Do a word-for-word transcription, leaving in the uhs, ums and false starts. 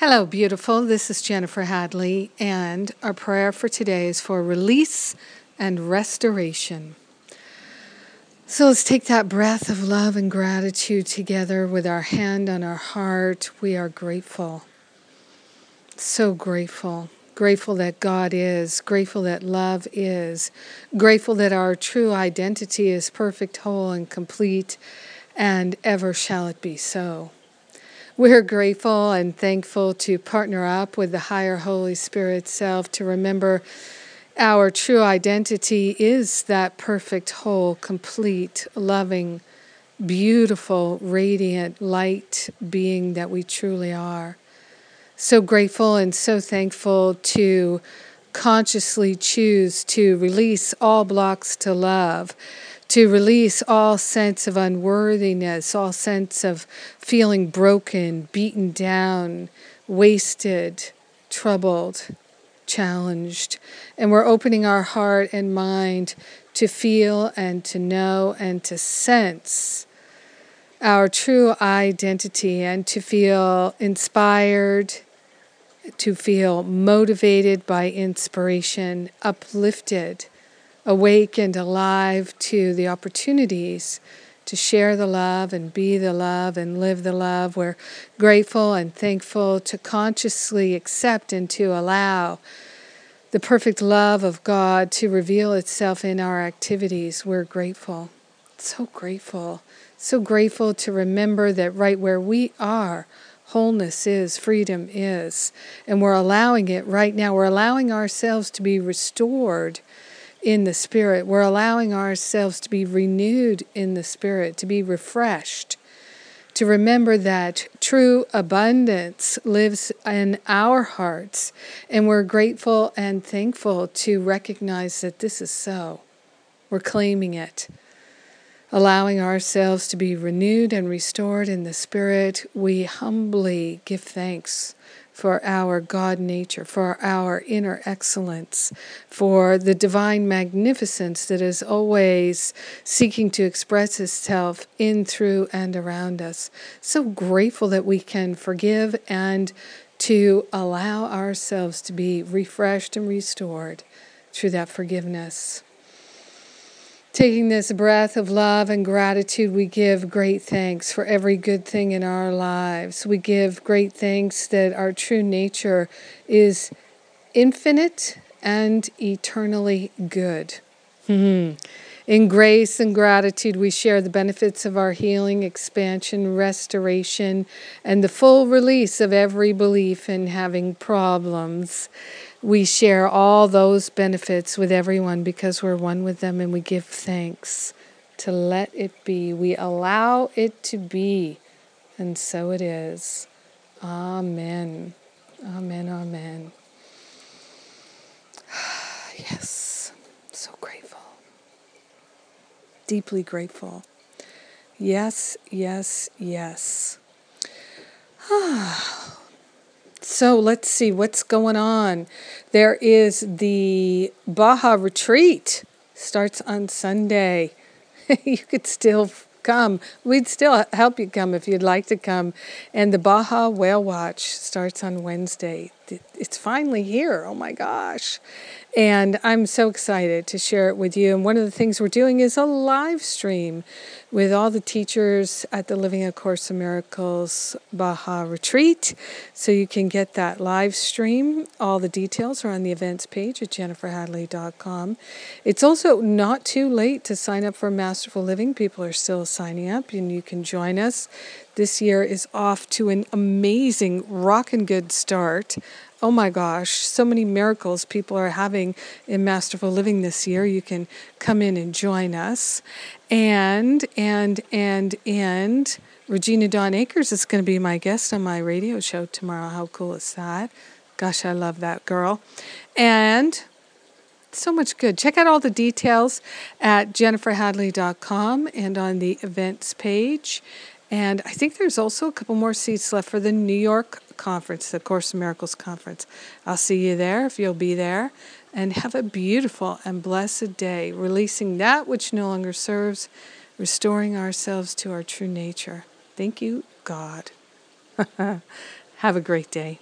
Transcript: Hello, beautiful. This is Jennifer Hadley, and our prayer for today is for release and restoration. So let's take that breath of love and gratitude together with our hand on our heart. We are grateful. So grateful. Grateful that God is. Grateful that love is. Grateful that our true identity is perfect, whole, and complete, and ever shall it be so. We're grateful and thankful to partner up with the higher Holy Spirit self to remember our true identity is that perfect, whole, complete, loving, beautiful, radiant, light being that we truly are. So grateful and so thankful to consciously choose to release all blocks to love, to release all sense of unworthiness, all sense of feeling broken, beaten down, wasted, troubled, challenged. And we're opening our heart and mind to feel and to know and to sense our true identity and to feel inspired, to feel motivated by inspiration, uplifted, awake and alive to the opportunities to share the love and be the love and live the love. We're grateful and thankful to consciously accept and to allow the perfect love of God to reveal itself in our activities. We're grateful, so grateful, so grateful to remember that right where we are, wholeness is, freedom is, and we're allowing it right now. We're allowing ourselves to be restored in the spirit. We're allowing ourselves to be renewed in the spirit, to be refreshed, to remember that true abundance lives in our hearts, and we're grateful and thankful to recognize that this is so. We're claiming it. Allowing ourselves to be renewed and restored in the spirit, we humbly give thanks for our God nature, for our inner excellence, for the divine magnificence that is always seeking to express itself in, through, and around us. So grateful that we can forgive and to allow ourselves to be refreshed and restored through that forgiveness. Taking this breath of love and gratitude, we give great thanks for every good thing in our lives. We give great thanks that our true nature is infinite and eternally good. Mm-hmm. In grace and gratitude, we share the benefits of our healing, expansion, restoration, and the full release of every belief in having problems. We share all those benefits with everyone because we're one with them, and we give thanks to let it be. We allow it to be, and so it is. Amen. Amen, amen. Yes, so grateful. Deeply grateful. Yes, yes, yes. Ah. So let's see what's going on. There is the Baja Retreat. Starts on Sunday. You could still come. We'd still help you come if you'd like to come. And the Baja Whale Watch starts on Wednesday. It's finally here. Oh my gosh. And I'm so excited to share it with you. And one of the things we're doing is a live stream with all the teachers at the Living A Course in Miracles Baha Retreat. So you can get that live stream. All the details are on the events page at jennifer hadley dot com. It's also not too late to sign up for Masterful Living. People are still signing up, and you can join us. This year is off to an amazing, rockin' good start. Oh my gosh, so many miracles people are having in Masterful Living this year. You can come in and join us. And, and, and, and Regina Dawn Akers is going to be my guest on my radio show tomorrow. How cool is that? Gosh, I love that girl. And so much good. Check out all the details at jennifer hadley dot com and on the events page. And I think there's also a couple more seats left for the New York Conference, the Course in Miracles Conference. I'll see you there if you'll be there. And have a beautiful and blessed day, releasing that which no longer serves, restoring ourselves to our true nature. Thank you, God. Have a great day.